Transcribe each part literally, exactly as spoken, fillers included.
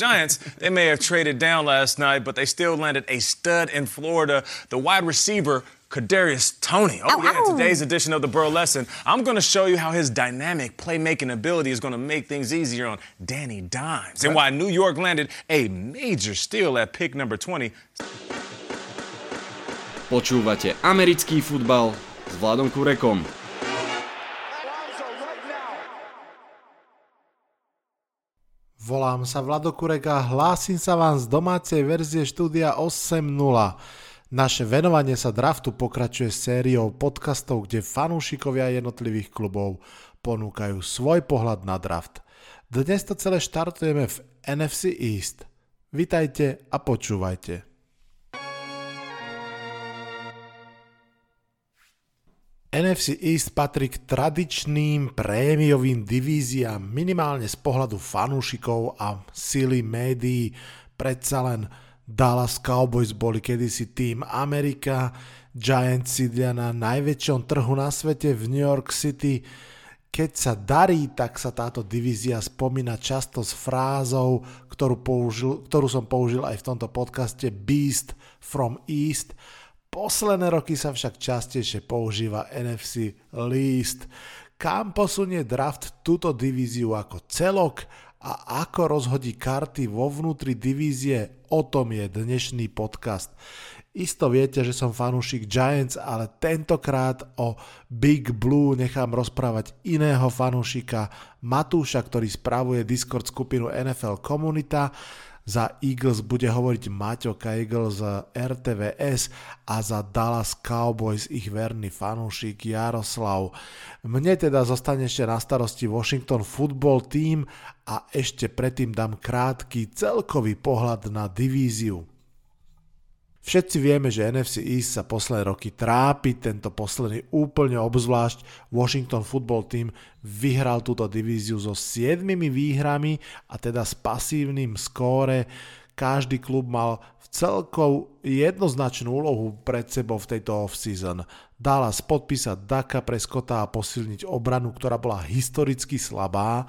Giants, they may have traded down last night, but they still landed a stud in Florida, the wide receiver Kadarius Toney. Oh, yeah, today's edition of The Burrow Lesson, I'm going to show you how his dynamic playmaking ability is going to make things easier on Danny Dimes and why New York landed a major steal at pick number twenty. Počúvate americký futbal s Vladom Kurekom. Volám sa Vlado Kureka, hlásim sa vám z domácej verzie štúdia osem nula. Naše venovanie sa draftu pokračuje sériou podcastov, kde fanúšikovia jednotlivých klubov ponúkajú svoj pohľad na draft. Dnes to celé štartujeme v en ef cé East. Vitajte a počúvajte. en ef cé East patrí k tradičným prémiovým divíziám minimálne z pohľadu fanúšikov a sily médií. Predsa len Dallas Cowboys boli kedysi tým Amerika, Giants sídlia na najväčšom trhu na svete v New York City. Keď sa darí, tak sa táto divízia spomína často s frázou, ktorú, použil, ktorú som použil aj v tomto podcaste, Beast from East. Posledné roky sa však častejšie používa en ef cé List. Kam posunie draft túto divíziu ako celok a ako rozhodí karty vo vnútri divízie? O tom je dnešný podcast. Isto viete, že som fanúšik Giants, ale tentokrát o Big Blue nechám rozprávať iného fanúšika, Matúša, ktorý spravuje Discord skupinu en ef el Community. Za Eagles bude hovoriť Maťo Keigl z er té vé es a za Dallas Cowboys ich verný fanúšik Jaroslav. Mne teda zostane ešte na starosti Washington Football Team a ešte predtým dám krátky celkový pohľad na divíziu. Všetci vieme, že en ef cé East sa posledné roky trápi, tento posledný úplne obzvlášť. Washington Football Team vyhral túto divíziu so siedmimi výhrami a teda s pasívnym skóre. Každý klub mal v celkov jednoznačnú úlohu pred sebou v tejto off-season. Dallas podpísať Daka Prescotta a posilniť obranu, ktorá bola historicky slabá.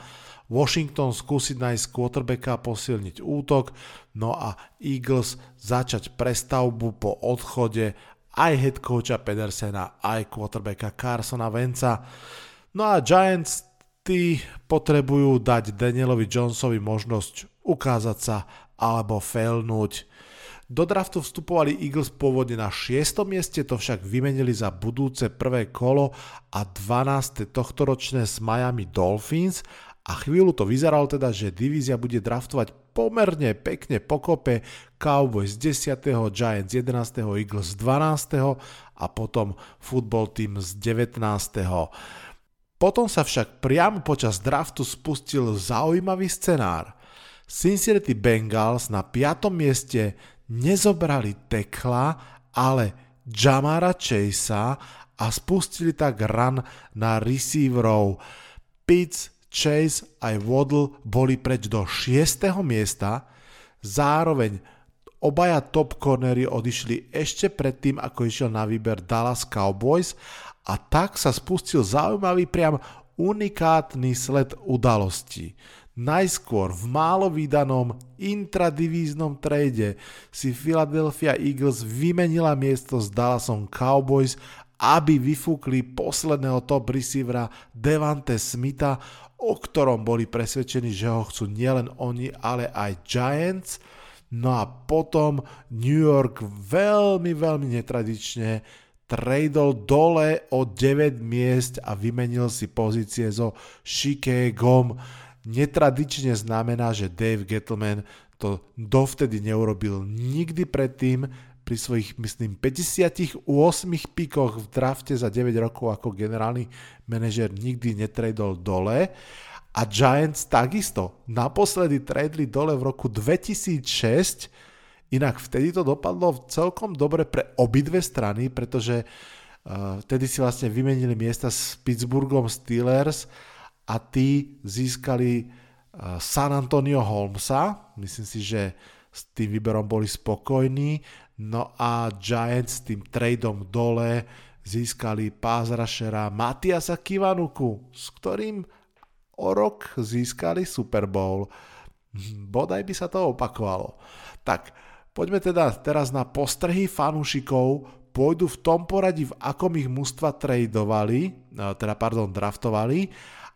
Washington skúsiť nájsť quarterbacka, posilniť útok, no a Eagles začať prestavbu po odchode aj head coacha Pedersena, aj quarterbacka Carsona Wentza. No a Giants, tí potrebujú dať Danielovi Jonesovi možnosť ukázať sa alebo failnúť. Do draftu vstupovali Eagles pôvodne na šiestom mieste, to však vymenili za budúce prvé kolo a dvanáste tohtoročné s Miami Dolphins. A chvíľu to vyzeralo teda, že divízia bude draftovať pomerne pekne pokope, Cowboys z desiateho, Giants z jedenásteho, Eagles z dvanásteho a potom Football Team z devätnásteho. Potom sa však priamo počas draftu spustil zaujímavý scenár. Cincinnati Bengals na piatom mieste nezobrali tekla, ale Jamara Chasea a spustili tak run na receiverov. Pitts, Chase aj Waddle boli preč do šiesteho miesta, zároveň obaja top cornery odišli ešte predtým, ako išiel na výber Dallas Cowboys a tak sa spustil zaujímavý, priam unikátny sled udalostí. Najskôr v málo vydanom intradivíznom trade si Philadelphia Eagles vymenila miesto s Dallasom Cowboys, aby vyfúkli posledného top receivera Devante Smitha, o ktorom boli presvedčení, že ho chcú nielen oni, ale aj Giants. No a potom New York veľmi, veľmi netradične tradol dole o deväť miest a vymenil si pozície so Chicagom. Netradične znamená, že Dave Gettleman to dovtedy neurobil nikdy predtým, pri svojich, myslím, päťdesiatosem pikoch v drafte za deväť rokov ako generálny manažer nikdy netradol dole a Giants takisto naposledy tradli dole v roku dvetisícšesť, inak vtedy to dopadlo celkom dobre pre obidve strany, pretože uh, vtedy si vlastne vymenili miesta s Pittsburghom Steelers a tí získali uh, Santonio Holmesa, myslím si, že s tým výberom boli spokojní. No a Giants tým tradeom dole získali pass rushera Matiasa Kivanuku, s ktorým o rok získali Super Bowl. Bodaj by sa to opakovalo. Tak, poďme teda teraz na postrehy fanúšikov, pôjdu v tom poradí, v akom ich mužstva tradeovali, teda pardon, draftovali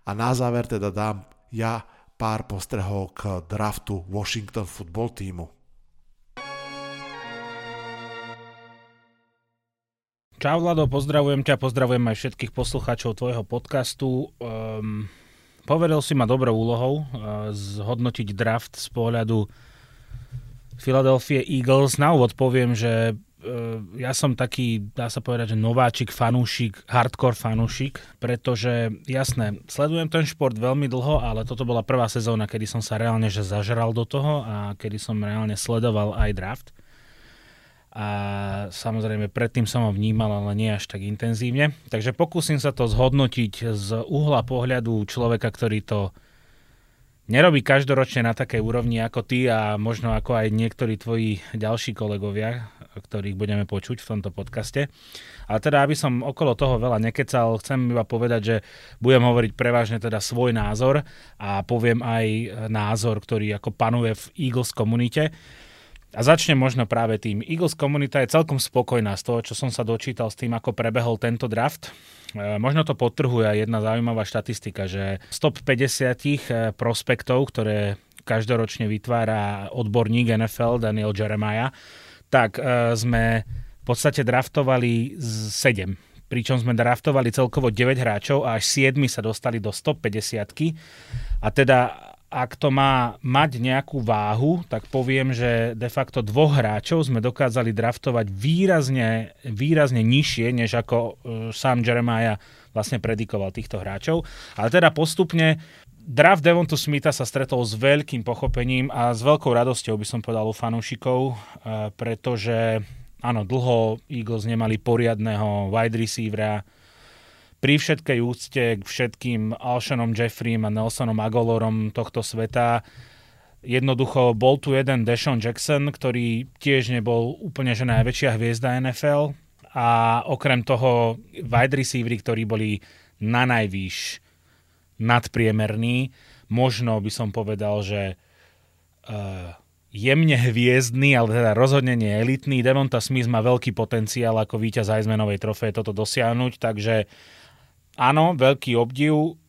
a na záver teda dám ja pár postrehov k draftu Washington Football Teamu. Čau Vlado, pozdravujem ťa, pozdravujem aj všetkých poslucháčov tvojho podcastu. Um, poveril si ma dobrou úlohou uh, zhodnotiť draft z pohľadu Philadelphia Eagles. Na úvod poviem, že uh, ja som taký, dá sa povedať, že nováčik, fanúšik, hardcore fanúšik, pretože jasné, sledujem ten šport veľmi dlho, ale toto bola prvá sezóna, kedy som sa reálne že zažral do toho a kedy som reálne sledoval aj draft. A samozrejme predtým som ho vnímal, ale nie až tak intenzívne. Takže pokúsim sa to zhodnotiť z uhla pohľadu človeka, ktorý to nerobí každoročne na takej úrovni ako ty a možno ako aj niektorí tvoji ďalší kolegovia, ktorých budeme počuť v tomto podcaste. Ale teda, aby som okolo toho veľa nekecal, chcem iba povedať, že budem hovoriť prevažne teda svoj názor a poviem aj názor, ktorý ako panuje v Eagles komunite. A začnem možno práve tým. Eagles komunita je celkom spokojná z toho, čo som sa dočítal s tým, ako prebehol tento draft. E, možno to podtrhuje aj jedna zaujímavá štatistika, že z top päťdesiat prospektov, ktoré každoročne vytvára odborník en ef el Daniel Jeremiah, tak e, sme v podstate draftovali sedem. Pričom sme draftovali celkovo deväť hráčov a až sedem sa dostali do stopäťdesiatky. A teda... Ak to má mať nejakú váhu, tak poviem, že de facto dvoch hráčov sme dokázali draftovať výrazne, výrazne nižšie, než ako sám Jeremiah vlastne predikoval týchto hráčov. Ale teda postupne draft Devonta Smitha sa stretol s veľkým pochopením a s veľkou radosťou by som povedal u fanúšikov, pretože áno, dlho Eagles nemali poriadného wide receivera. Pri všetkej úcte k všetkým Alshanom Jeffreym a Nelsonom Agolorom tohto sveta jednoducho bol tu jeden Deshaun Jackson, ktorý tiež nebol úplne že najväčšia hviezda en ef el a okrem toho wide receivery, ktorí boli na najvýš nadpriemerní, možno by som povedal, že uh, jemne hviezdný, ale teda rozhodne nie elitný. Devonta Smith má veľký potenciál ako víťaz Heismanovej trofeje toto dosiahnuť, takže áno, veľký obdiv,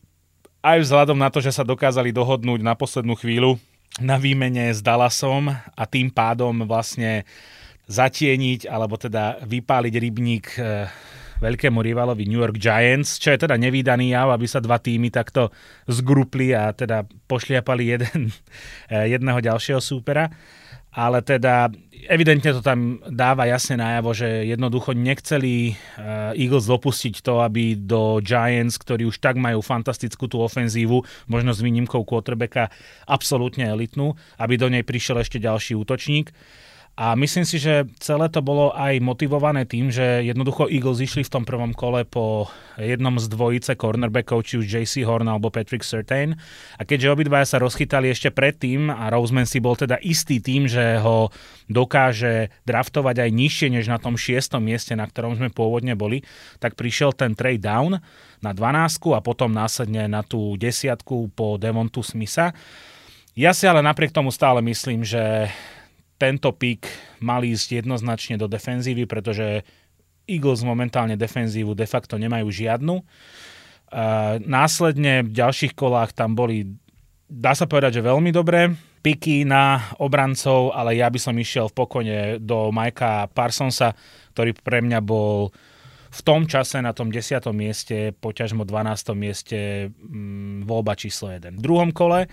aj vzhľadom na to, že sa dokázali dohodnúť na poslednú chvíľu na výmene s Dallasom a tým pádom vlastne zatieniť, alebo teda vypáliť rybník veľkému rivalovi New York Giants, čo je teda nevídaný jav, aby sa dva týmy takto zgrupli a teda pošliapali jeden, jedného ďalšieho súpera. Ale teda evidentne to tam dáva jasne najavo, že jednoducho nechceli Eagles dopustiť to, aby do Giants, ktorí už tak majú fantastickú tú ofenzívu, možno s výnimkou quarterbacka, absolútne elitnú, aby do nej prišiel ešte ďalší útočník. A myslím si, že celé to bolo aj motivované tým, že jednoducho Eagles išli v tom prvom kole po jednom z dvojice cornerbackov, či už jé cé Horn alebo Patrick Surtain. A keďže obidvaja sa rozchytali ešte predtým a Roseman si bol teda istý tým, že ho dokáže draftovať aj nižšie než na tom šiestom mieste, na ktorom sme pôvodne boli, tak prišiel ten trade down na dvanástku a potom následne na tú desiatku po Devontu Smitha. Ja si ale napriek tomu stále myslím, že tento pick mal ísť jednoznačne do defenzívy, pretože Eagles momentálne defenzívu de facto nemajú žiadnu. E, následne v ďalších kolách tam boli, dá sa povedať, že veľmi dobré picky na obrancov, ale ja by som išiel v pokone do Mikea Parsonsa, ktorý pre mňa bol v tom čase na tom desiatom mieste, poťažmo dvanástom mieste, mm, voľba číslo jeden. V druhom kole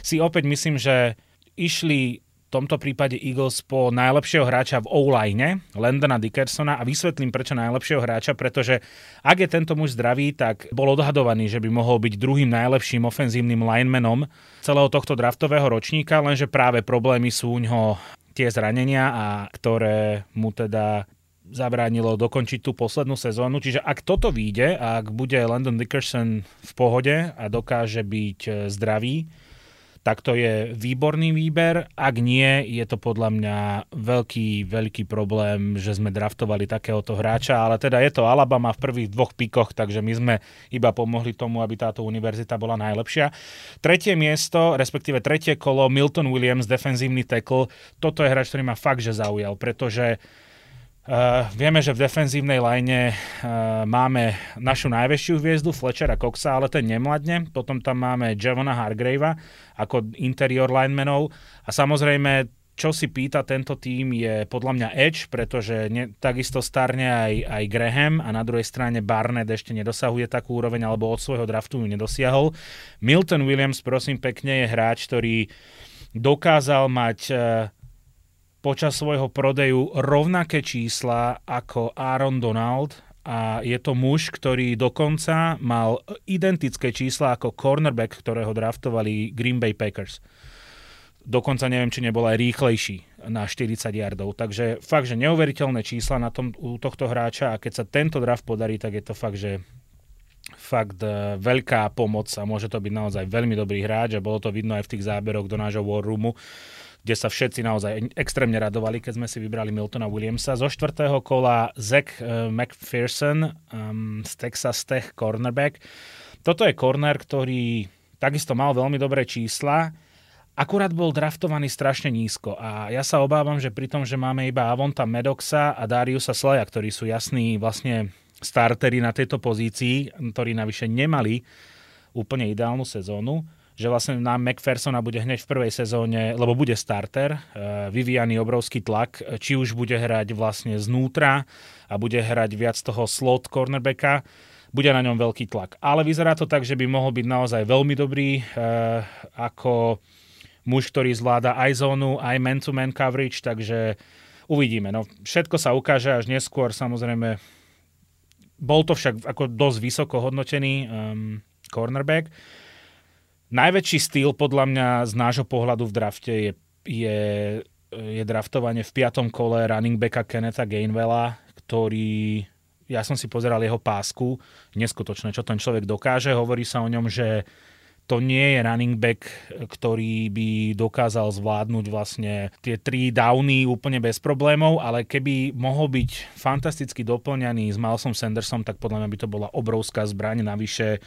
si opäť myslím, že išli v tomto prípade Eagles po najlepšieho hráča v O-line, Landona Dickersona, a vysvetlím prečo najlepšieho hráča, pretože ak je tento muž zdravý, tak bol odhadovaný, že by mohol byť druhým najlepším ofenzívnym linemanom celého tohto draftového ročníka, lenže práve problémy sú uňho tie zranenia, a ktoré mu teda zabránilo dokončiť tú poslednú sezónu. Čiže ak toto vyjde, ak bude Landon Dickerson v pohode a dokáže byť zdravý, tak to je výborný výber. Ak nie, je to podľa mňa veľký, veľký problém, že sme draftovali takéhoto hráča, ale teda je to Alabama v prvých dvoch pikoch, takže my sme iba pomohli tomu, aby táto univerzita bola najlepšia. Tretie miesto, respektíve tretie kolo, Milton Williams, defenzívny tackle. Toto je hráč, ktorý ma fakt, že zaujal, pretože Uh, vieme, že v defenzívnej line uh, máme našu najväčšiu hviezdu Fletchera Coxa, ale ten nemladne. Potom tam máme Javona Hargravea ako interior linemanov. A samozrejme, čo si pýta tento tím, je podľa mňa edge, pretože ne, takisto starne aj, aj Graham a na druhej strane Barnett ešte nedosahuje takú úroveň, alebo od svojho draftu ju nedosiahol. Milton Williams, prosím pekne, je hráč, ktorý dokázal mať Uh, počas svojho prodeju rovnaké čísla ako Aaron Donald a je to muž, ktorý dokonca mal identické čísla ako cornerback, ktorého draftovali Green Bay Packers. Dokonca neviem, či nebol aj rýchlejší na štyridsať yardov. Takže fakt, že neuveriteľné čísla na tom, u tohto hráča a keď sa tento draft podarí, tak je to fakt, že fakt veľká pomoc a môže to byť naozaj veľmi dobrý hráč a bolo to vidno aj v tých záberoch do nášho war roomu, kde sa všetci naozaj extrémne radovali, keď sme si vybrali Miltona Williamsa. Zo štvrtého kola Zach McPherson um, z Texas Tech cornerback. Toto je corner, ktorý takisto mal veľmi dobré čísla. Akurát bol draftovaný strašne nízko a ja sa obávam, že pri tom, že máme iba Avonta Maddoxa a Dariusa Slaya, ktorí sú jasní vlastne starteri na tejto pozícii, ktorí navyše nemali úplne ideálnu sezónu, že vlastne na McPhersona bude hneď v prvej sezóne, lebo bude starter, vyvíjaný obrovský tlak, či už bude hrať vlastne znútra a bude hrať viac toho slot cornerbacka, bude na ňom veľký tlak. Ale vyzerá to tak, že by mohol byť naozaj veľmi dobrý, ako muž, ktorý zvláda aj zónu, aj man-to-man coverage, takže uvidíme. No, všetko sa ukáže až neskôr, samozrejme. Bol to však ako dosť vysoko hodnotený um, cornerback. Najväčší styl podľa mňa z nášho pohľadu v drafte je, je, je draftovanie v piatom kole running backa Kennetha Gainwella, ktorý, ja som si pozeral jeho pásku, neskutočné, čo ten človek dokáže. Hovorí sa o ňom, že to nie je running back, ktorý by dokázal zvládnuť vlastne tie tri downy úplne bez problémov, ale keby mohol byť fantasticky doplňaný s Milesom Sandersom, tak podľa mňa by to bola obrovská zbraň. Navyše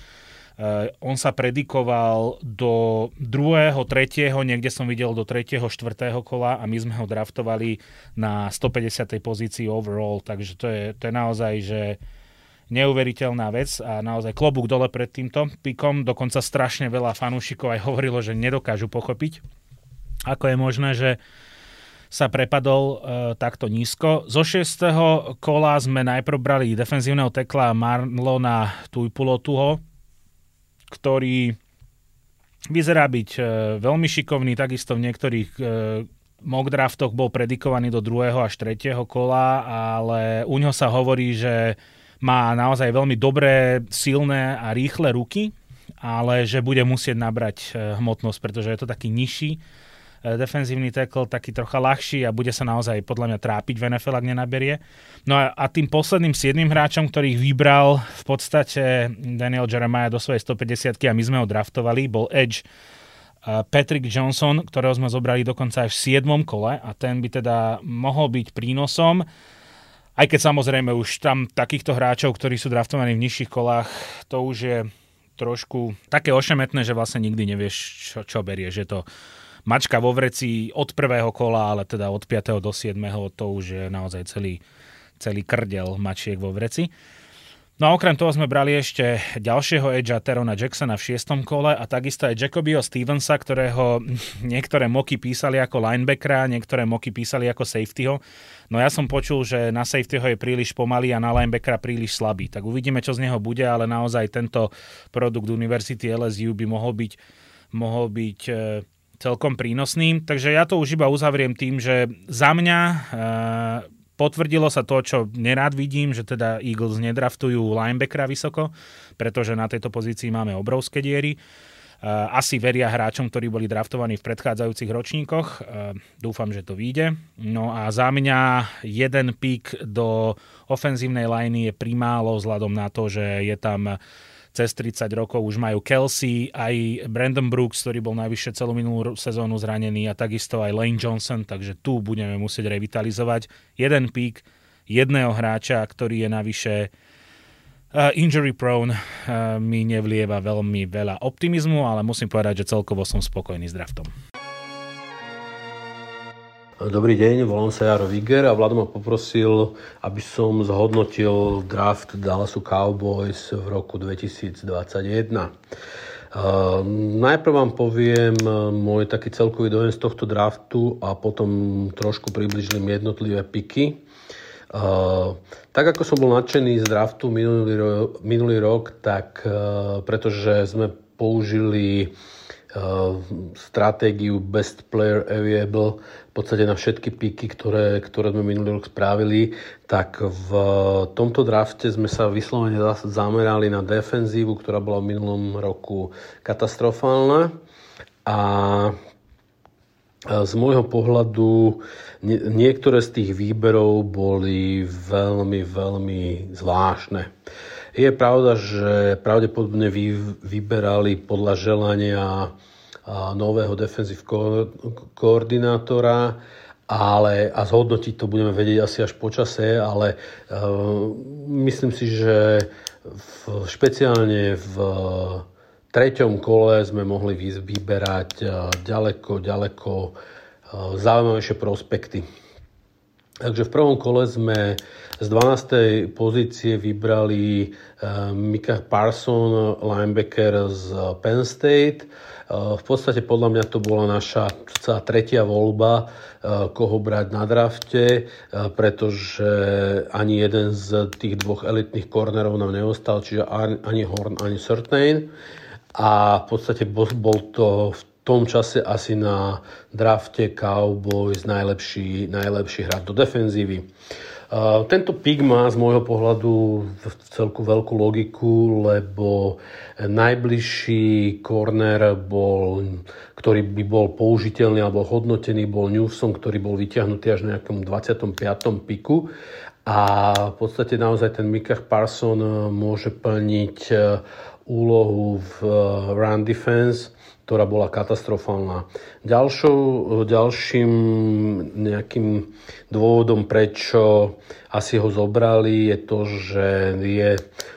Uh, on sa predikoval do druhého, tretieho, niekde som videl do tretieho, štvrtého kola a my sme ho draftovali na stopäťdesiatej pozícii overall, takže to je, to je naozaj že neuveriteľná vec a naozaj klobúk dole pred týmto pikom. Dokonca strašne veľa fanúšikov aj hovorilo, že nedokážu pochopiť, ako je možné, že sa prepadol e, takto nízko. Zo šiesteho kola sme najprv brali defenzívneho tekla Marlona Tuipulotuho, ktorý vyzerá byť e, veľmi šikovný, takisto v niektorých e, mock draftoch bol predikovaný do druhého až tretieho kola, ale u ňo sa hovorí, že má naozaj veľmi dobré, silné a rýchle ruky, ale že bude musieť nabrať e, hmotnosť, pretože je to taký nižší e, defenzívny tackle, taký trocha ľahší a bude sa naozaj podľa mňa trápiť v en ef el, ak nenaberie. No a, a tým posledným siedmym hráčom, ktorých vybral v podstate Daniel Jeremiah do svojej stopäťdesiatky a my sme ho draftovali, bol edge Patrick Johnson, ktorého sme zobrali dokonca aj v siedmom kole a ten by teda mohol byť prínosom. Aj keď samozrejme už tam takýchto hráčov, ktorí sú draftovaní v nižších kolách, to už je trošku také ošemetné, že vlastne nikdy nevieš, čo, čo berieš. Je to mačka vo vreci od prvého kola, ale teda od piateho do siedmeho to už je naozaj celý, celý krdel mačiek vo vreci. No a okrem toho sme brali ešte ďalšieho edgea Terona Jacksona v šiestom kole a takisto aj Jacobyho Stevensa, ktorého niektoré moky písali ako linebackera, niektoré moky písali ako safetyho. No ja som počul, že na safetyho je príliš pomalý a na linebackera príliš slabý. Tak uvidíme, čo z neho bude, ale naozaj tento produkt University el es ú by mohol byť, mohol byť celkom prínosným. Takže ja to už iba uzavriem tým, že za mňa E, potvrdilo sa to, čo nerád vidím, že teda Eagles nedraftujú linebackera vysoko, pretože na tejto pozícii máme obrovské diery. Asi veria hráčom, ktorí boli draftovaní v predchádzajúcich ročníkoch. Dúfam, že to vyjde. No a za mňa jeden pík do ofenzívnej liney je primálo vzhľadom na to, že je tam cez tridsať rokov už majú Kelsey, aj Brandon Brooks, ktorý bol najvyššie celú minulú sezónu zranený a takisto aj Lane Johnson, takže tu budeme musieť revitalizovať jeden pík jedného hráča, ktorý je navyše Uh, injury prone uh, mi nevlieva veľmi veľa optimizmu, ale musím povedať, že celkovo som spokojný s draftom. Dobrý deň, volám sa Jaro Viger a Vlado ma poprosil, aby som zhodnotil draft Dallasu Cowboys v roku dvetisícdvadsaťjeden. Uh, najprv vám poviem môj taký celkový dojem z tohto draftu a potom trošku približím jednotlivé piky. Uh, tak ako som bol nadšený z draftu minulý, ro- minulý rok, tak uh, pretože sme použili uh, stratégiu best player available v podstate na všetky píky, ktoré, ktoré sme minulý rok spravili, tak v uh, tomto drafte sme sa vyslovene zamerali na defenzívu, ktorá bola v minulom roku katastrofálna a z môjho pohľadu niektoré z tých výberov boli veľmi, veľmi zvláštne. Je pravda, že pravdepodobne vyberali podľa želania nového defensive koordinátora, ale, a zhodnotiť to budeme vedieť asi až po čase, ale uh, myslím si, že v, špeciálne v V treťom kole sme mohli vyberať ďaleko, ďaleko zaujímavejšie prospekty. Takže v prvom kole sme z dvanástej pozície vybrali Micah Parsons, linebacker z Penn State. V podstate podľa mňa to bola naša tretia voľba, koho brať na drafte, pretože ani jeden z tých dvoch elitných cornerov nám neostal, čiže ani Horn, ani Surtain. A v podstate bol to v tom čase asi na drafte Cowboys najlepší, najlepší hráč do defenzívy. Uh, tento pick má z môjho pohľadu v celku veľkú logiku, lebo najbližší corner bol, ktorý by bol použiteľný alebo hodnotený, bol Newsom, ktorý bol vyťahnutý až na nejakom dvadsiatom piatom piku. A v podstate naozaj ten Micah Parsons môže plniť úlohu v run defense, ktorá bola katastrofálna. Ďalšou, ďalším nejakým dôvodom, prečo asi ho zobrali, je to, že je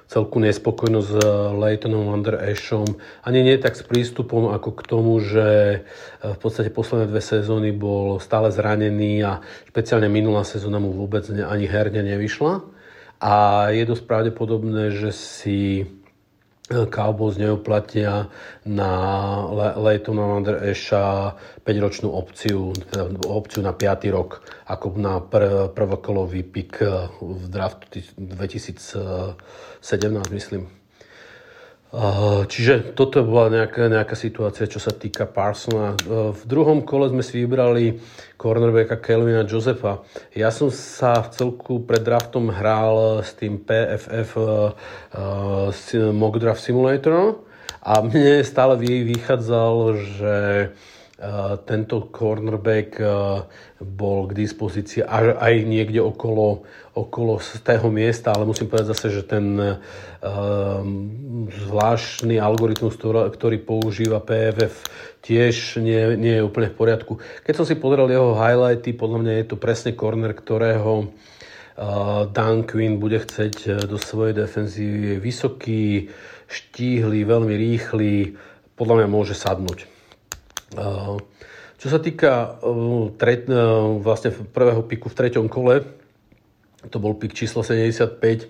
celku nespokojnosť s Leightonom Vander Ashom. Ani nie tak s prístupom, ako k tomu, že v podstate posledné dve sezóny bol stále zranený a špeciálne minulá sezóna mu vôbec ani herne nevyšla. A je dosť pravdepodobné, že si Cowboys neuplatia na Leightona Vander Asha päťročnú opciu, teda opciu na piaty rok, ako na pr- prvokolový pick v draftu dvetisícsedemnásť, myslím. Čiže toto bola nejaká, nejaká situácia, čo sa týka Parsona. V druhom kole sme si vybrali cornerbacka Calvina Josepha. Ja som sa v celku pred draftom hral s tým pé ef ef uh, Mock Draft Simulator a mne stále vychádzal, že Uh, tento cornerback uh, bol k dispozícii aj, aj niekde okolo, okolo z tého miesta, ale musím povedať zase, že ten uh, zvláštny algoritmus, ktorý používa pé ef ef, tiež nie, nie je úplne v poriadku. Keď som si pozeral jeho highlighty, podľa mňa je to presne corner, ktorého uh, Dan Quinn bude chcieť do svojej defenzívy. Je vysoký, štíhly, veľmi rýchly, podľa mňa môže sadnúť. Uh, čo sa týka uh, tre, uh, vlastne prvého piku v treťom kole, to bol pik číslo sedemdesiatpäť,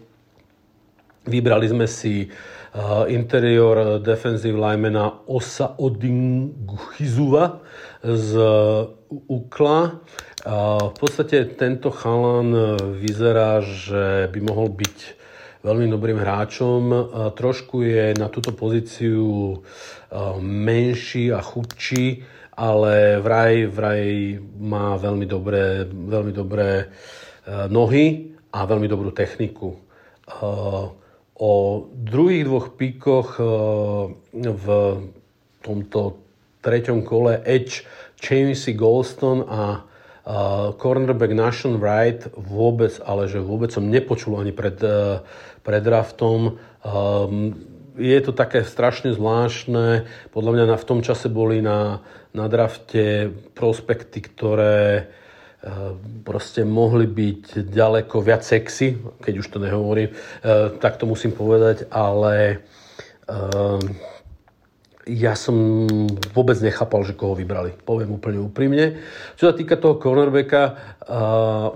vybrali sme si uh, interior defensive linemana Osa Odinguhizuva z uh, Ukla. Uh, v podstate tento chalan vyzerá, že by mohol byť veľmi dobrým hráčom. Trošku je na túto pozíciu menší a chudší, ale vraj, vraj má veľmi dobré, veľmi dobré nohy a veľmi dobrú techniku. O druhých dvoch píkoch v tomto treťom kole edge Chauncey Golston a Uh, cornerback Nashon Wright vôbec, ale že vôbec som nepočul ani pred, uh, pred draftom. Um, je to také strašne zvláštne. Podľa mňa na, v tom čase boli na, na drafte prospekty, ktoré proste mohli byť ďaleko viac sexy, keď už to nehovorím, tak to musím povedať, ale ja som vôbec nechápal, že koho vybrali. Poviem úplne úprimne. Čo sa týka toho cornerbacka,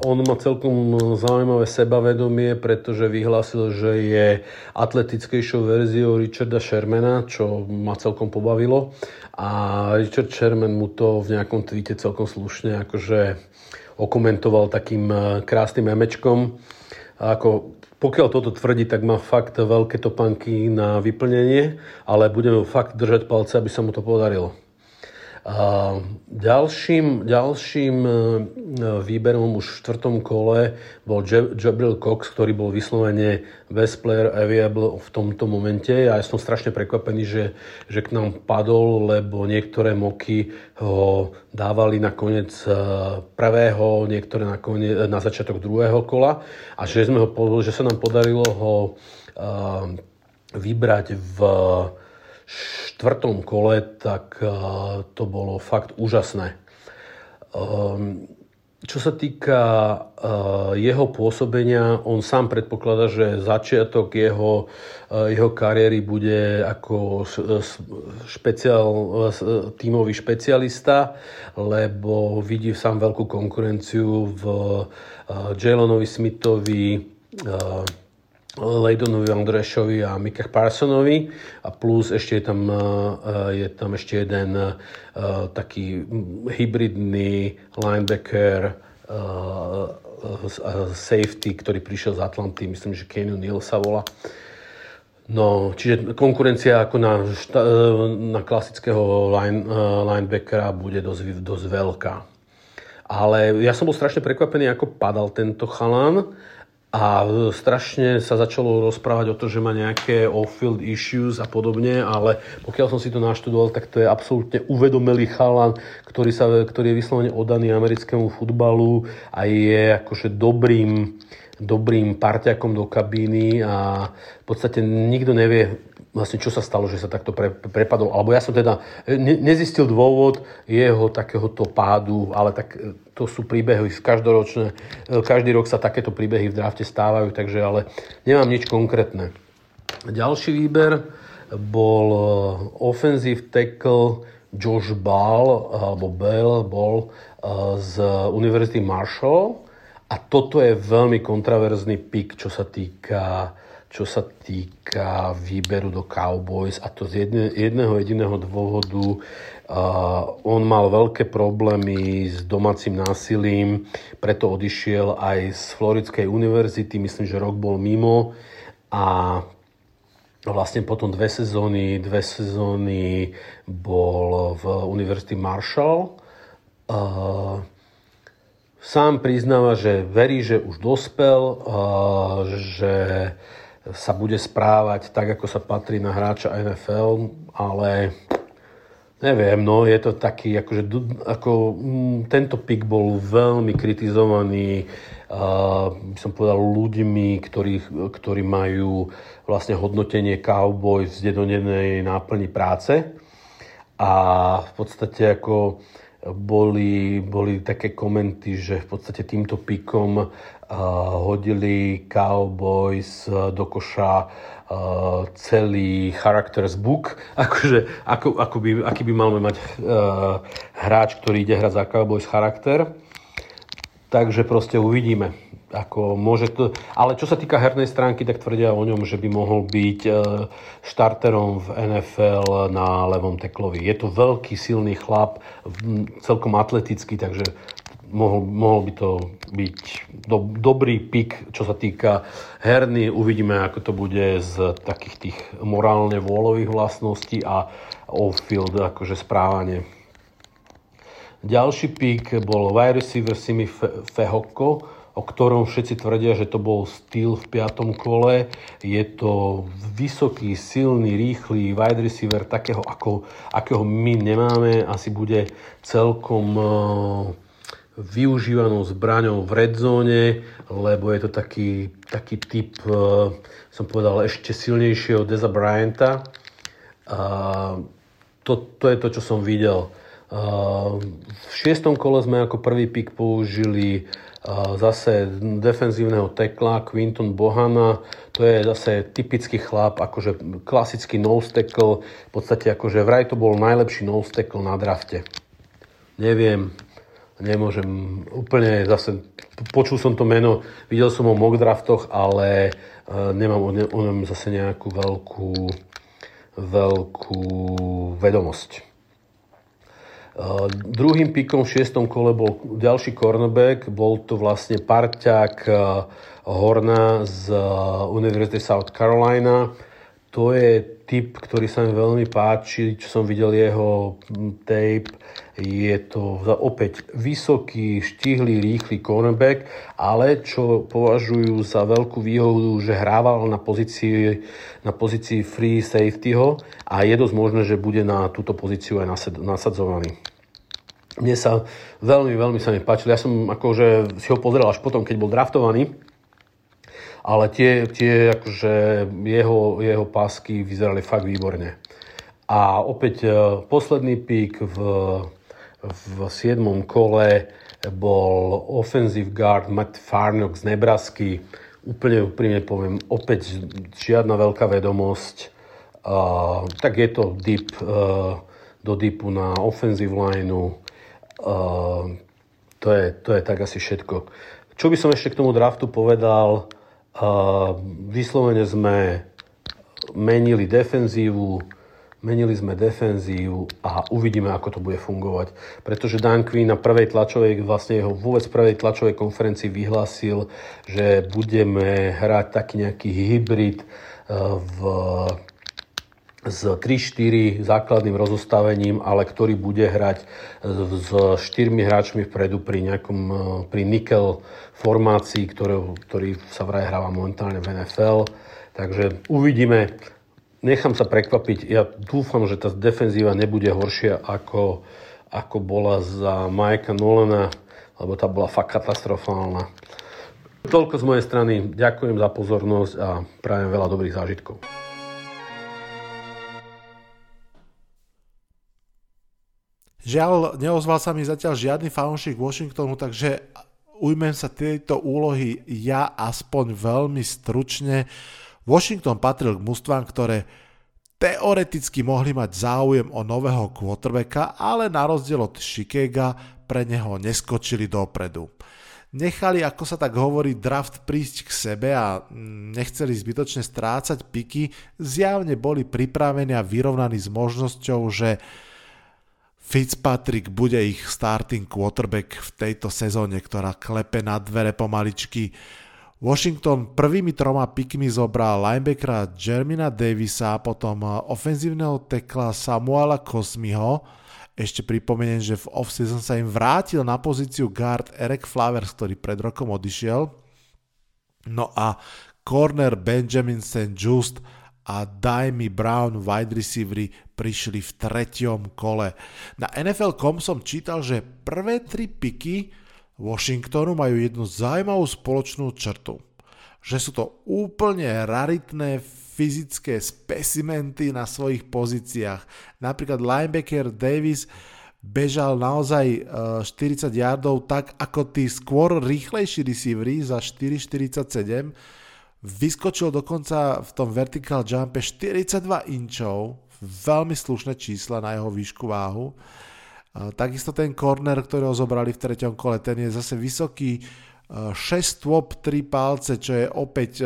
on má celkom zaujímavé sebavedomie, pretože vyhlásil, že je atletickejšou verziou Richarda Shermana, čo ma celkom pobavilo. A Richard Sherman mu to v nejakom tweete celkom slušne akože okomentoval takým krásnym memečkom. A ako, pokiaľ toto tvrdí, tak má fakt veľké topánky na vyplnenie, ale budeme fakt držať palce, aby sa mu to podarilo. A ďalším, ďalším výberom už v štvrtom kole bol Jabril Cox, ktorý bol vyslovene best player available v tomto momente. Ja som strašne prekvapený, že, že k nám padol, lebo niektoré moky ho dávali na koniec prvého, niektoré na, koniec, na začiatok druhého kola a že, sme ho, že sa nám podarilo ho uh, vybrať v v štvrtom kole, tak uh, to bolo fakt úžasné. Um, čo sa týka uh, jeho pôsobenia, on sám predpokladá, že začiatok jeho, uh, jeho kariéry bude ako špeciál, tímový špecialista, lebo vidí sám veľkú konkurenciu v uh, Jalonovi Smithovi, uh, Leidonovi Andrešovi a Micah Parsonovi a plus ešte je tam, je tam ešte jeden uh, taký hybridný linebacker uh, safety, ktorý prišiel z Atlanty, myslím, že Kenyon Neal sa volá. No, čiže konkurencia ako na, šta- na klasického line, uh, linebackera bude dosť, dosť veľká. Ale ja som bol strašne prekvapený, ako padal tento chalan. A strašne sa začalo rozprávať o to, že má nejaké off-field issues a podobne, ale pokiaľ som si to naštudoval, tak to je absolútne uvedomelý chalan, ktorý, sa, ktorý je vyslovene oddaný americkému futbalu a je akože dobrým, dobrým parťakom do kabíny a v podstate nikto nevie vlastne, čo sa stalo, že sa takto pre, prepadol. Alebo ja som teda ne, nezistil dôvod jeho takéhoto pádu, ale tak to sú príbehy každoročné. Každý rok sa takéto príbehy v drafte stávajú, takže ale nemám nič konkrétne. Ďalší výber bol offensive tackle Josh Ball, alebo Bell, Ball z Univerzity Marshall. A toto je veľmi kontraverzný pick, čo sa týka čo sa týka výberu do Cowboys a to z jedne, jedného jediného dôvodu. Uh, on mal veľké problémy s domácim násilím, preto odišiel aj z Floridskej univerzity, myslím, že rok bol mimo a vlastne potom dve sezóny, dve sezóny bol v Univerzity Marshall. Uh, sám priznáva, že verí, že už dospel, uh, že sa bude správať tak, ako sa patrí na hráča en ef el, ale neviem, no je to taký, akože ako, m, tento pick bol veľmi kritizovaný, uh, som povedal, ľuďmi, ktorí, ktorí majú vlastne hodnotenie Cowboy z jednodennej náplni práce a v podstate ako boli, boli také komenty, že v podstate týmto pickom Uh, hodili Cowboys uh, do koša uh, celý Characters Book. Akože, ako, ako by, aký by mal mať uh, hráč, ktorý ide hrať za Cowboys charakter. Takže proste uvidíme. Ako môže to, ale čo sa týka hernej stránky, tak tvrdia o ňom, že by mohol byť uh, štarterom v en ef el na ľavom teklovi. Je to veľký, silný chlap, celkom atletický, takže Mohol, mohol by to byť do, dobrý pik, čo sa týka herny. Uvidíme, ako to bude z takých tých morálne vôľových vlastností a off-field, akože správanie. Ďalší pik bol wide receiver Simi Fehoko, o ktorom všetci tvrdia, že to bol styl v piatom kole. Je to vysoký, silný, rýchly wide receiver, takého, ako, akého my nemáme. Asi bude celkom Uh, využívanou zbraňou v redzone, lebo je to taký, taký typ, uh, som povedal, ešte silnejšieho Deza Bryanta. Uh, to, to je to, čo som videl. Uh, v šiestom kole sme ako prvý pick použili uh, zase defenzívneho tekla Quinton Bohana. To je zase typický chlap, akože klasický nose tackle. V podstate akože vraj to bol najlepší nose tackle na drafte. Neviem, nemôžem úplne zase, počul som to meno, videl som ho v mock draftoch, ale uh, nemám o, ne, o ňom zase nejakú veľkú, veľkú vedomosť. Uh, druhým píkom v šiestom kole bol ďalší cornerback, bol to vlastne parťák uh, Horna z uh, Univerzity South Carolina. To je typ, ktorý sa mi veľmi páči, čo som videl jeho tape. Je to opäť vysoký, štíhly, rýchly cornerback, ale čo považujú za veľkú výhodu, že hrával na pozícii, na pozícii free safetyho a je dosť možné, že bude na túto pozíciu aj nasadzovaný. Mne sa veľmi, veľmi sa mi páčil. Ja som akože si ho pozeral až potom, keď bol draftovaný, ale tie, tie akože jeho, jeho pásky vyzerali fakt výborne. A opäť posledný pík v, v siedmom kole bol offensive guard Matt Farnock z Nebrasky. Úplne úprimne poviem, opäť žiadna veľká vedomosť. Uh, tak je to deep, uh, do deepu na offensive lineu. Uh, to, je, to je tak asi všetko. Čo by som ešte k tomu draftu povedal? Uh, vyslovene sme menili defenzívu, menili sme defenzívu a uvidíme, ako to bude fungovať. Pretože Dan Quinn na prvej tlačovej, vlastne jeho vôbec prvej tlačovej konferencii vyhlásil, že budeme hrať taký nejaký hybrid uh, v, s tri štyri základným rozostavením, ale ktorý bude hrať s štyri hráčmi vpredu pri nejakom, pri nickel formácii, ktoré, ktorý sa vraj hráva momentálne v en ef el. Takže uvidíme. Nechám sa prekvapiť. Ja dúfam, že tá defenzíva nebude horšia, ako, ako bola za Mikea Nolana, lebo tá bola fakt katastrofálna. Toľko z mojej strany. Ďakujem za pozornosť a prajem veľa dobrých zážitkov. Žiaľ, neozval sa mi zatiaľ žiadny fanúšik Washingtonu, takže ujmem sa tejto úlohy ja aspoň veľmi stručne. Washington patril k mužstvám, ktoré teoreticky mohli mať záujem o nového quarterbacka, ale na rozdiel od Chicaga pre neho neskočili dopredu. Nechali, ako sa tak hovorí, draft prísť k sebe a nechceli zbytočne strácať piky, zjavne boli pripravení a vyrovnaní s možnosťou, že Fitzpatrick bude ich starting quarterback v tejto sezóne, ktorá klepe na dvere pomaličky. Washington prvými troma pikmi zobral linebackera Jermina Davisa, potom ofenzívneho tekla Samuela Cosmiho. Ešte pripomeniem, že v off-season sa im vrátil na pozíciu guard Eric Flowers, ktorý pred rokom odišiel. No a corner Benjamin Saint Just a Dyami Brown wide receivery prišli v treťom kole. Na en ef el bodka com som čítal, že prvé tri piky Washingtonu majú jednu zaujímavú spoločnú črtu. Že sú to úplne raritné fyzické specimenty na svojich pozíciách. Napríklad linebacker Davis bežal naozaj štyridsať yardov tak ako tí skôr rýchlejší receivery za štyri štyridsaťsedem. Vyskočil dokonca v tom vertical jumpe štyridsaťdva inčov, veľmi slušné čísla na jeho výšku váhu. Takisto ten corner, ktorý ho zobrali v treťom kole, ten je zase vysoký, šesť stôp, tri palce, čo je opäť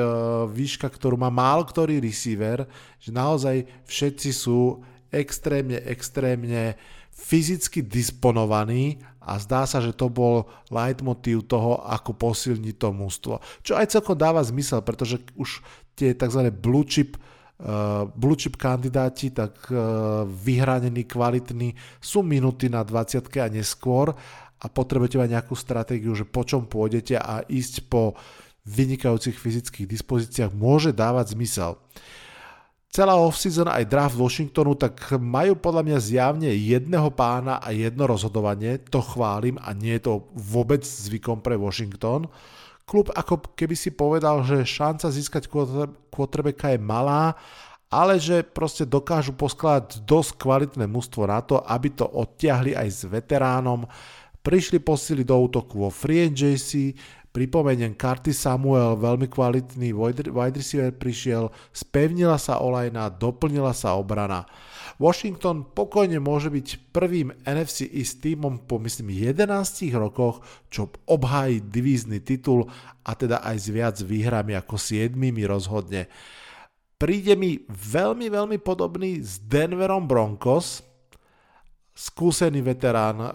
výška, ktorú má málo ktorý receiver, že naozaj všetci sú extrémne, extrémne fyzicky disponovaní a zdá sa, že to bol leitmotív toho, ako posilniť to mužstvo. Čo aj celkom dáva zmysel, pretože už tie tzv. blue chip, uh, blue chip kandidáti, tak uh, vyhranení, kvalitní, sú minúty na dvadsiatke a neskôr a potrebujete mať nejakú stratégiu, že po čom pôjdete a ísť po vynikajúcich fyzických dispozíciách môže dávať zmysel. celá off-season aj draft Washingtonu, tak majú podľa mňa zjavne jedného pána a jedno rozhodovanie, to chválim a nie je to vôbec zvykom pre Washington. Klub ako keby si povedal, že šanca získať quarterbacka je malá, ale že proste dokážu poskladať dosť kvalitné mužstvo na to, aby to odtiahli aj s veteránom, prišli posily do útoku vo free agency. Pripomeniem, Curtis Samuel, veľmi kvalitný wide receiver prišiel, spevnila sa olejna, doplnila sa obrana. Washington pokojne môže byť prvým en ef cé East tímom po myslím jedenástich rokoch, čo obhájí divízny titul a teda aj s viac výhrami ako siedmimi rozhodne. Príde mi veľmi, veľmi podobný s Denverom Broncos, skúsený veterán uh,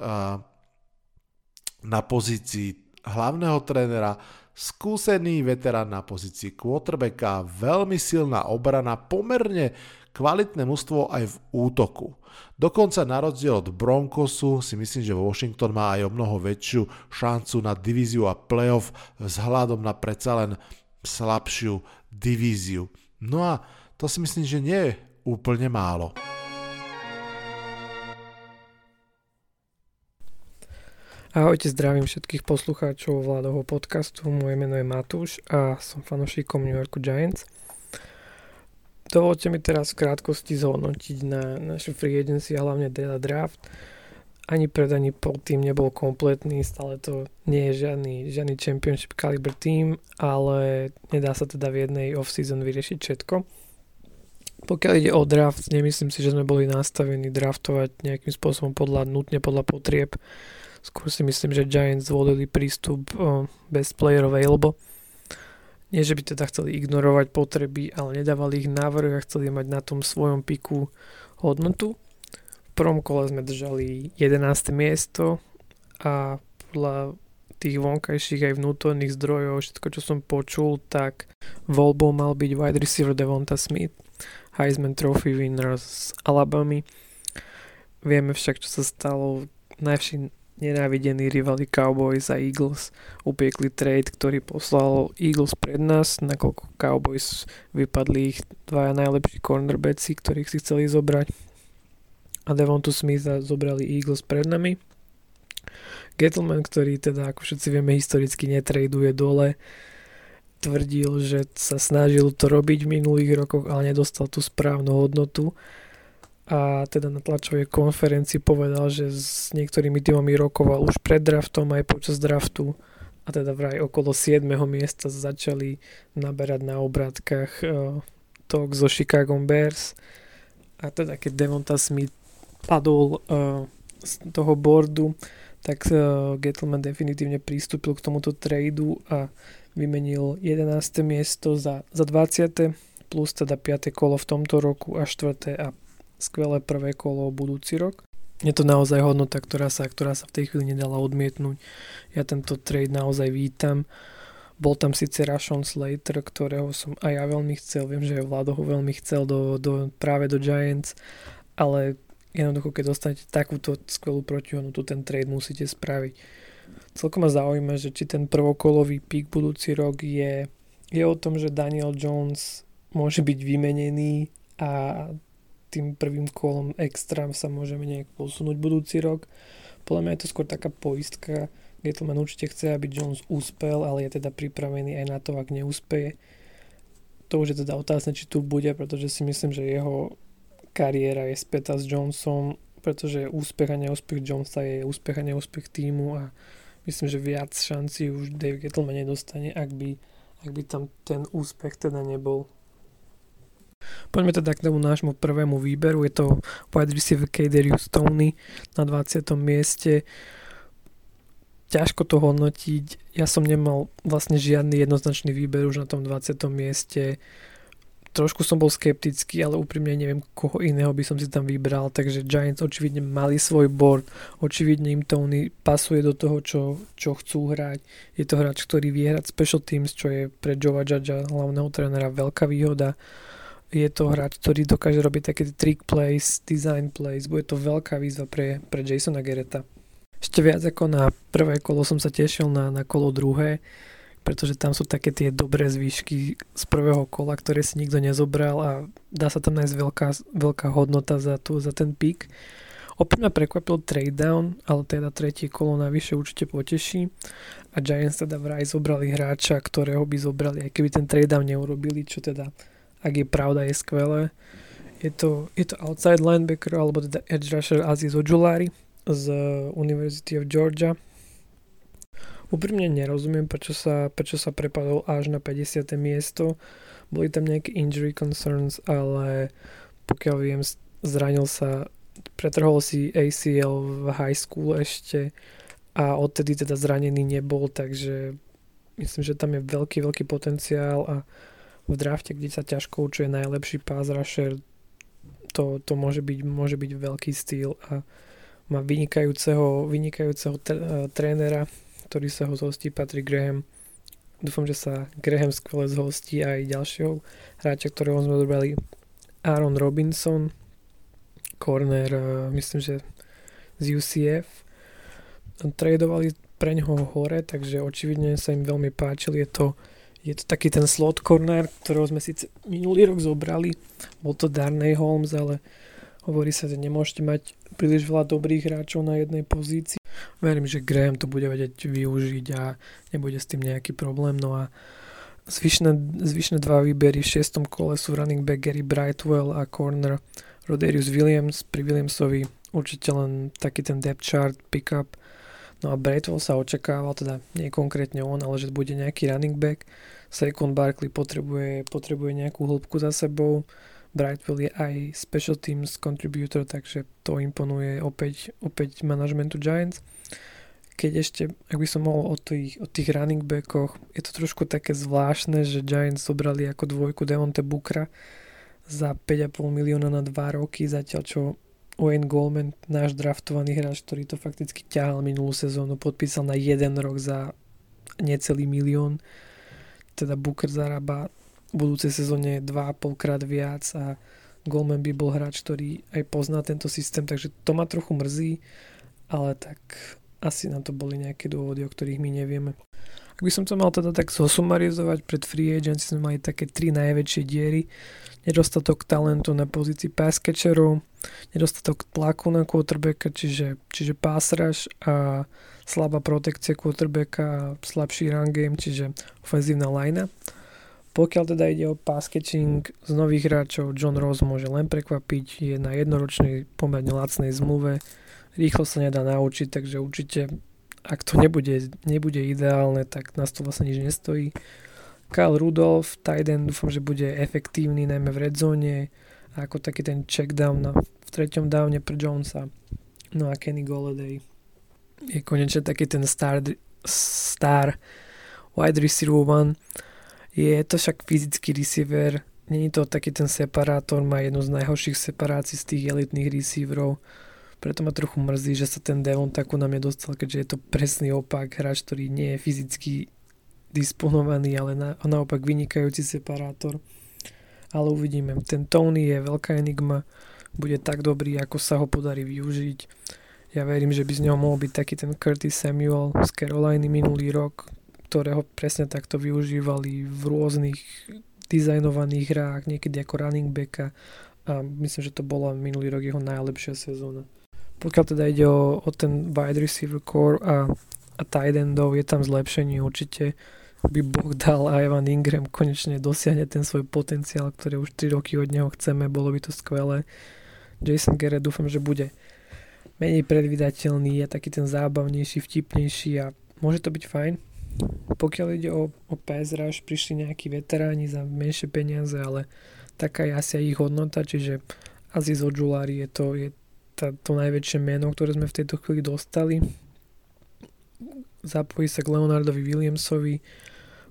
na pozícii hlavného trénera, skúsený veterán na pozícii quarterbacka, veľmi silná obrana, pomerne kvalitné mužstvo aj v útoku. Dokonca na rozdiel od Broncosu si myslím, že Washington má aj o mnoho väčšiu šancu na divíziu a playoff vzhľadom na predsa len slabšiu divíziu. No a to si myslím, že nie je úplne málo. Ahojte, zdravím všetkých poslucháčov Vládovho podcastu, moje meno je Matúš a som fanúšikom New Yorku Giants. Dovolte mi teraz v krátkosti zhodnotiť na našu free agency a hlavne teda draft. Ani pred, ani po tým nebol kompletný, stále to nie je žiadny, žiadny championship caliber tým, ale nedá sa teda v jednej off-season vyriešiť všetko. Pokiaľ ide o draft, nemyslím si, že sme boli nastavení draftovať nejakým spôsobom podľa nutne podľa potrieb. Skôr si myslím, že Giants zvolili prístup uh, bez player available. Nie, že by teda chceli ignorovať potreby, ale nedávali ich návrhy a chceli mať na tom svojom piku hodnotu. V prvom kole sme držali jedenáste miesto a podľa tých vonkajších aj vnútorných zdrojov, všetko čo som počul, tak voľbou mal byť wide receiver Devonta Smith, Heisman Trophy winner z Alabama. Vieme však, čo sa stalo. Najvším nenávidení rivali Cowboys a Eagles upiekli trade, ktorý poslal Eagles pred nás, nakoľko Cowboys vypadli ich dvaja najlepší cornerbacki, ktorých si chceli zobrať a Devontu Smitha zobrali Eagles pred nami. Gettleman, ktorý teda ako všetci vieme historicky netraduje dole, tvrdil, že sa snažil to robiť v minulých rokoch, ale nedostal tú správnu hodnotu a teda na tlačovej konferencii povedal, že s niektorými týmami rokoval už pred draftom aj počas draftu a teda vraj okolo siedmeho miesta začali naberať na obrátkach uh, talk zo Chicago Bears a teda keď Devonta Smith padol uh, z toho boardu, tak uh, Gettleman definitívne pristúpil k tomuto tradu a vymenil jedenáste miesto za, za dvadsiate plus teda piate kolo v tomto roku a štvrté a skvelé prvé kolo budúci rok. Je to naozaj hodnota, ktorá sa, ktorá sa v tej chvíli nedala odmietnúť. Ja tento trade naozaj vítam. Bol tam síce Rashawn Slater, ktorého som aj ja veľmi chcel, viem, že Vlado ho veľmi chcel do, do, práve do Giants, ale jednoducho, keď dostanete takúto skvelú protihodnotu, ten trade musíte spraviť. Celkom ma zaujíma, že či ten prvokolový pík budúci rok je, je o tom, že Daniel Jones môže byť vymenený a tým prvým kolom extra sa môžeme nejak posunúť budúci rok. Podľa mňa je to skôr taká poistka. Gettleman určite chce, aby Jones úspel, ale je teda pripravený aj na to, ak neúspeje. To už je teda otázne, či tu bude, pretože si myslím, že jeho kariéra je spätá s Jonesom, pretože úspech a neúspech Jonesa je úspech a neúspech týmu a myslím, že viac šancí už Dave Gettleman nedostane, ak by, ak by tam ten úspech teda nebol. Poďme teda k tomu nášmu prvému výberu, je to wide receiver Kadarius Toney na dvadsiatom mieste. Ťažko to hodnotiť, ja som nemal vlastne žiadny jednoznačný výber už na tom dvadsiatom mieste. Trošku som bol skeptický, ale úprimne neviem, koho iného by som si tam vybral, takže Giants očividne mali svoj board, očividne im Toney pasuje do toho, čo, čo chcú hrať. Je to hráč, ktorý vie hrať special teams, čo je pre Joe Judgea, hlavného trénera, veľká výhoda. Je to hráč, ktorý dokáže robiť také trick plays, design plays, bude to veľká výzva pre, pre Jasona Garretta. Ešte viac ako na prvé kolo som sa tešil na, na kolo druhé, pretože tam sú také tie dobré zvyšky z prvého kola, ktoré si nikto nezobral a dá sa tam nájsť veľká, veľká hodnota za, tú, za ten pík. Opäť ma prekvapil trade down, ale teda tretie kolo navyše určite poteší a Giants teda vraj zobrali hráča, ktorého by zobrali, aj keby ten trade down neurobili, čo teda, ak je pravda, je skvelé. Je to, je to outside linebacker, alebo teda edge rusher Aziz Ojulari z University of Georgia. Úprimne nerozumiem, prečo sa, prečo sa prepadol až na päťdesiate miesto. Boli tam nejaké injury concerns, ale pokiaľ viem, zranil sa, pretrhol si á cé el v high school ešte a odtedy teda zranený nebol, takže myslím, že tam je veľký, veľký potenciál a v drafte, kde sa ťažko určuje najlepší pass rusher, to, to môže byť, môže byť veľký štýl a má vynikajúceho, vynikajúceho tr- trénera, ktorý sa ho zhostí, patrí Graham. Dúfam, že sa Graham skvele zhostí aj ďalšieho hráča, ktorého sme dobrali, Aaron Robinson, corner, myslím, že z ú cé ef. Tradovali pre ňoho hore, takže očividne sa im veľmi páčil. Je to, je to taký ten slot corner, ktorého sme síce minulý rok zobrali. Bol to Darnay Holmes, ale hovorí sa, že nemôžete mať príliš veľa dobrých hráčov na jednej pozícii. Verím, že Graham to bude vedieť využiť a nebude s tým nejaký problém. No a zvyšné, zvyšné dva výbery v šiestom kole sú running back Gary Brightwell a corner Roderius Williams. Pri Williamsovi určite len taký ten depth chart pick-up. No a Brightwell sa očakával, teda nie konkrétne on, ale že bude nejaký running back. Saquon Barkley potrebuje, potrebuje nejakú hĺbku za sebou. Brightwell je aj special teams contributor, takže to imponuje opäť, opäť manažmentu Giants. Keď ešte, ak by som mohol o tých, o tých running backoch, je to trošku také zvláštne, že Giants zobrali ako dvojku Devonta Bookera za päť a pol milióna na dva roky, zatiaľ čo Wayne Goldman, náš draftovaný hráč, ktorý to fakticky ťahal minulú sezónu, podpísal na jeden rok za necelý milión. Teda Booker zarába v budúcej sezóne dva a pol krát viac a Goldman by bol hráč, ktorý aj pozná tento systém, takže to ma trochu mrzí, ale tak asi na to boli nejaké dôvody, o ktorých my nevieme. Ak by som to mal teda tak zosumarizovať, pred free agency sme mali také tri najväčšie diery. Nedostatok talentu na pozícii pass catcherov, nedostatok tlaku na quarterbacka, čiže, čiže pass rush a slabá protekcia quarterbacka, slabší run game, čiže ofenzívna linea. Pokiaľ teda ide o pass catching, z nových hráčov John Ross môže len prekvapiť, je na jednoročnej pomerne lacnej zmluve, rýchlo sa nedá naučiť, takže určite ak to nebude, nebude ideálne, tak na to vlastne nič nestojí. Kyle Rudolph, tight end, dúfam, že bude efektívny, najmä v redzone, ako taký ten check down na, v treťom downe pre Jonesa. No a Kenny Golladay je konečne taký ten star, star wide receiver one. Je to však fyzický receiver, nie je to taký ten separátor, má jednu z najhorších separácií z tých elitných receiverov. Preto ma trochu mrzí, že sa ten Devon takú na mňa dostal, keďže je to presný opak, hráč, ktorý nie je fyzicky disponovaný, ale na, naopak vynikajúci separátor. Ale uvidíme, ten Toney je veľká enigma, bude tak dobrý, ako sa ho podarí využiť. Ja verím, že by z neho mohol byť taký ten Curtis Samuel z Caroliny minulý rok, ktorého presne takto využívali v rôznych dizajnovaných hrách, niekedy ako running backa a myslím, že to bola minulý rok jeho najlepšia sezóna. Pokiaľ teda ide o, o ten wide receiver core a, a tight endov, je tam zlepšenie určite. By Boh dal a Evan Ingram konečne dosiahne ten svoj potenciál, ktorý už tri roky od neho chceme, bolo by to skvelé. Jason Garrett dúfam, že bude menej predvídateľný, je taký ten zábavnejší, vtipnejší a môže to byť fajn. Pokiaľ ide o, o pass rush, prišli nejakí veteráni za menšie peniaze, ale taká je asi aj ich hodnota, čiže Aziz Ojulari je to, je tá, to najväčšie meno, ktoré sme v tejto chvíli dostali. Zapojí sa k Leonardovi Williamsovi.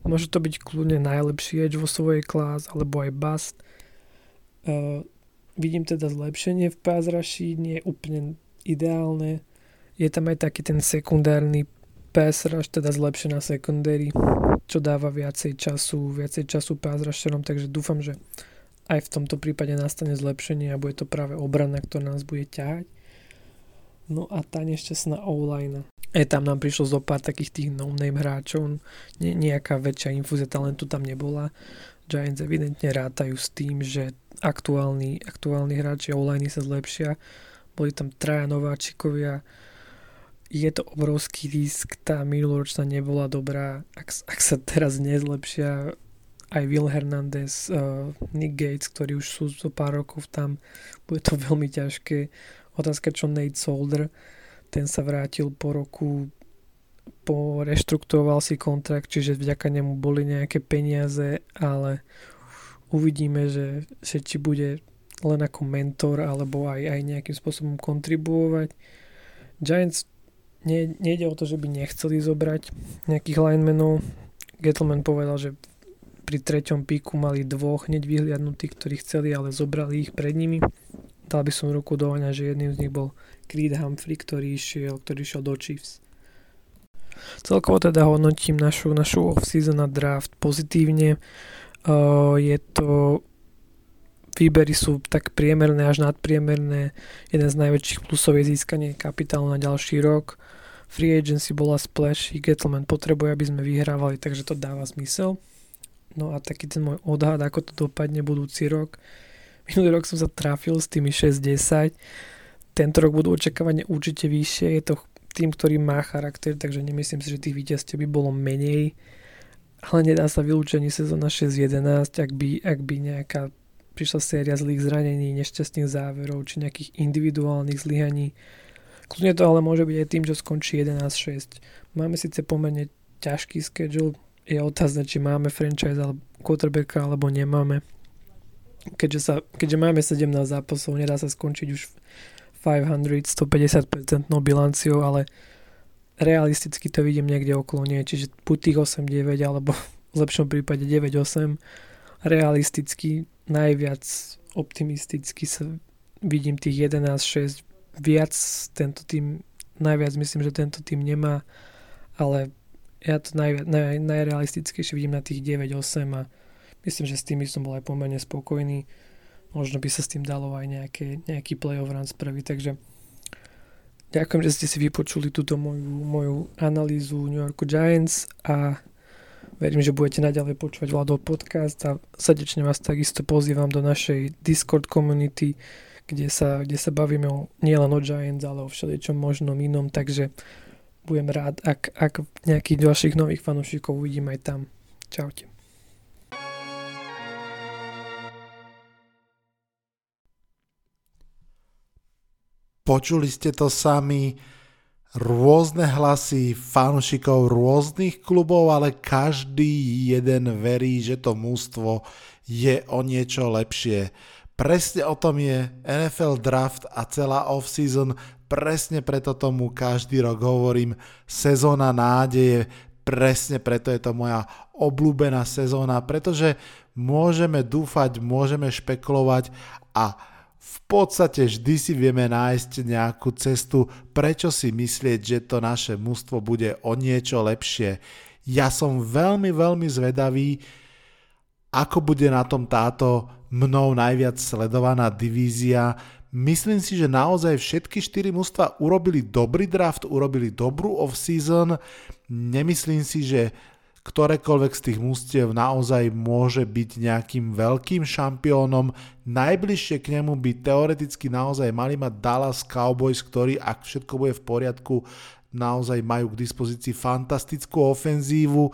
Môže to byť kľudne najlepší edge vo svojej klás, alebo aj bust. Uh, vidím teda zlepšenie v pass rushi, nie je úplne ideálne. Je tam aj taký ten sekundárny pass rush, teda zlepšená secondary, čo dáva viacej času, viacej času pass rusherom, takže dúfam, že aj v tomto prípade nastane zlepšenie a bude to práve obrana, ktorá nás bude ťahať. No a tá nešťastná o-line. E, tam nám prišlo zo pár takých tých no-name hráčov, ne, nejaká väčšia infúzia talentu tam nebola. Giants evidentne rátajú s tým, že aktuálni, aktuálni hráči online sa zlepšia. Boli tam traja nováčikovia. Je to obrovský risk, tá minuloročná nebola dobrá. Ak, ak sa teraz nezlepšia, aj Will Hernandez, uh, Nick Gates, ktorí už sú zo pár rokov tam, bude to veľmi ťažké. Otázka, čo Nate Solder, ten sa vrátil po roku, poreštrukturoval si kontrakt, čiže vďaka nemu boli nejaké peniaze, ale uvidíme, že, že či bude len ako mentor, alebo aj, aj nejakým spôsobom kontribuovať. Giants nie, nejde o to, že by nechceli zobrať nejakých linemenov. Gettleman povedal, že pri treťom píku mali dvoch hneď vyhliadnutých, ktorí chceli, ale zobrali ich pred nimi. Dal by som ruku do ohňa, že jedným z nich bol Creed Humphrey, ktorý išiel, ktorý išiel do Chiefs. Celkovo teda hodnotím našu, našu off-season a draft pozitívne. Uh, je to... Výbery sú tak priemerné až nadpriemerné. Jeden z najväčších plusov je získanie kapitálu na ďalší rok. Free agency bola splash, Gettleman potrebuje, aby sme vyhrávali, takže to dáva zmysel. No a taký ten môj odhad, ako to dopadne budúci rok. Minulý rok som sa trafil s tými šesť desať. Tento rok budú očakávania určite vyššie. Je to tým, ktorý má charakter, takže nemyslím si, že tých víťazstiev by bolo menej. Ale nedá sa vylúčiť ani sezóna šesť jedenásť, ak by, ak by nejaká prišla séria zlých zranení, nešťastných záverov či nejakých individuálnych zlyhaní. Kľudne to ale môže byť aj tým, že skončí jedenásť šesť. Máme síce pomerne ťažký schedule, je otázne, či máme franchise alebo quarterbacka, alebo nemáme. Keďže, sa, keďže máme sedemnásť zápasov, nedá sa skončiť už päťsto, stopäťdesiat percent bilanciou, ale realisticky to vidím niekde okolo nie, čiže buď tých osem deväť, alebo v lepšom prípade deväť osem. Realisticky najviac optimisticky sa vidím tých jedenásť šesť, viac tento tým, najviac myslím, že tento tým nemá, ale ja to najviac, naj, najrealistickejšie vidím na tých deväť osem a myslím, že s tými som bol aj pomerne spokojný. Možno by sa s tým dalo aj nejaké, nejaký playoff run spraviť, takže ďakujem, že ste si vypočuli túto moju, moju analýzu New Yorku Giants a verím, že budete naďalej počúvať Vladov podcast a srdečne vás takisto pozývam do našej Discord community, kde sa, kde sa bavíme o, nielen o Giants, ale o všeličom možnom inom, takže budem rád, ak, ak nejakých ďalších nových fanúšikov uvidím aj tam. Čaute. Počuli ste to sami. Rôzne hlasy fanúšikov rôznych klubov, ale každý jeden verí, že to mužstvo je o niečo lepšie. Presne o tom je en ef el Draft a celá off-season, presne preto tomu každý rok hovorím, sezóna nádeje, presne preto je to moja obľúbená sezóna, pretože môžeme dúfať, môžeme špekulovať a v podstate vždy si vieme nájsť nejakú cestu, prečo si myslieť, že to naše mužstvo bude o niečo lepšie. Ja som veľmi, veľmi zvedavý, ako bude na tom táto mnou najviac sledovaná divízia. Myslím si, že naozaj všetky štyri mužstva urobili dobrý draft, urobili dobrú off-season. Nemyslím si, že ktorékoľvek z tých mužstiev naozaj môže byť nejakým veľkým šampiónom. Najbližšie k nemu by teoreticky naozaj mali mať Dallas Cowboys, ktorí, ak všetko bude v poriadku, naozaj majú k dispozícii fantastickú ofenzívu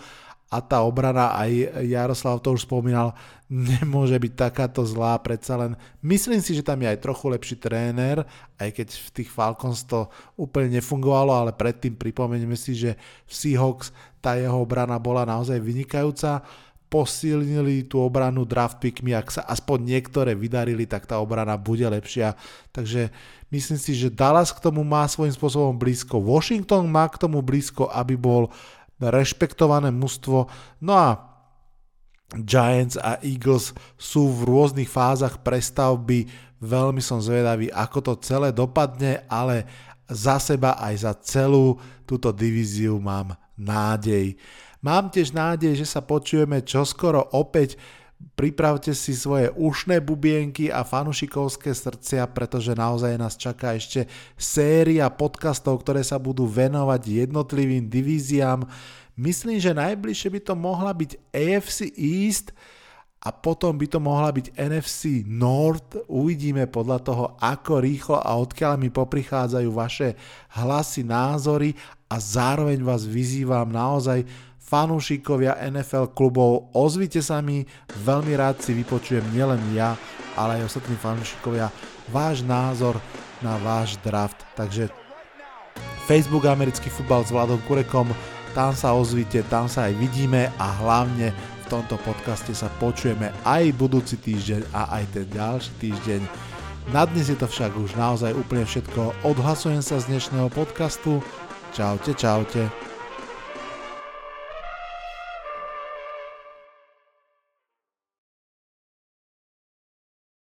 a tá obrana, aj Jaroslav to už spomínal, nemôže byť takáto zlá, predsa len myslím si, že tam je aj trochu lepší tréner, aj keď v tých Falcons to úplne nefungovalo, ale predtým pripomeňme si, že v Seahawks tá jeho obrana bola naozaj vynikajúca. Posilnili tú obranu draft pickmi, ak sa aspoň niektoré vydarili, tak tá obrana bude lepšia. Takže myslím si, že Dallas k tomu má svojím spôsobom blízko. Washington má k tomu blízko, aby bol rešpektované mužstvo. No a Giants a Eagles sú v rôznych fázach prestavby. Veľmi som zvedavý, ako to celé dopadne, ale za seba aj za celú túto divíziu mám nádej. Mám tiež nádej, že sa počujeme čoskoro opäť. Pripravte si svoje ušné bubienky a fanušikovské srdcia, pretože naozaj nás čaká ešte séria podcastov, ktoré sa budú venovať jednotlivým divíziám. Myslím, že najbližšie by to mohla byť á ef cé East a potom by to mohla byť en ef cé North. Uvidíme podľa toho, ako rýchlo a odkiaľ mi poprichádzajú vaše hlasy, názory a zároveň vás vyzývam naozaj, fanúšikovia en ef el klubov, ozvite sa mi, veľmi rád si vypočujem nielen ja, ale aj ostatní fanúšikovia váš názor na váš draft. Takže Facebook Americký futbal s Vladom Kurekom, tam sa ozvite, tam sa aj vidíme a hlavne v tomto podcaste sa počujeme aj budúci týždeň a aj ten ďalší týždeň. Na dnes je to však už naozaj úplne všetko. Odhlasujem sa z dnešného podcastu. Čaute, čaute.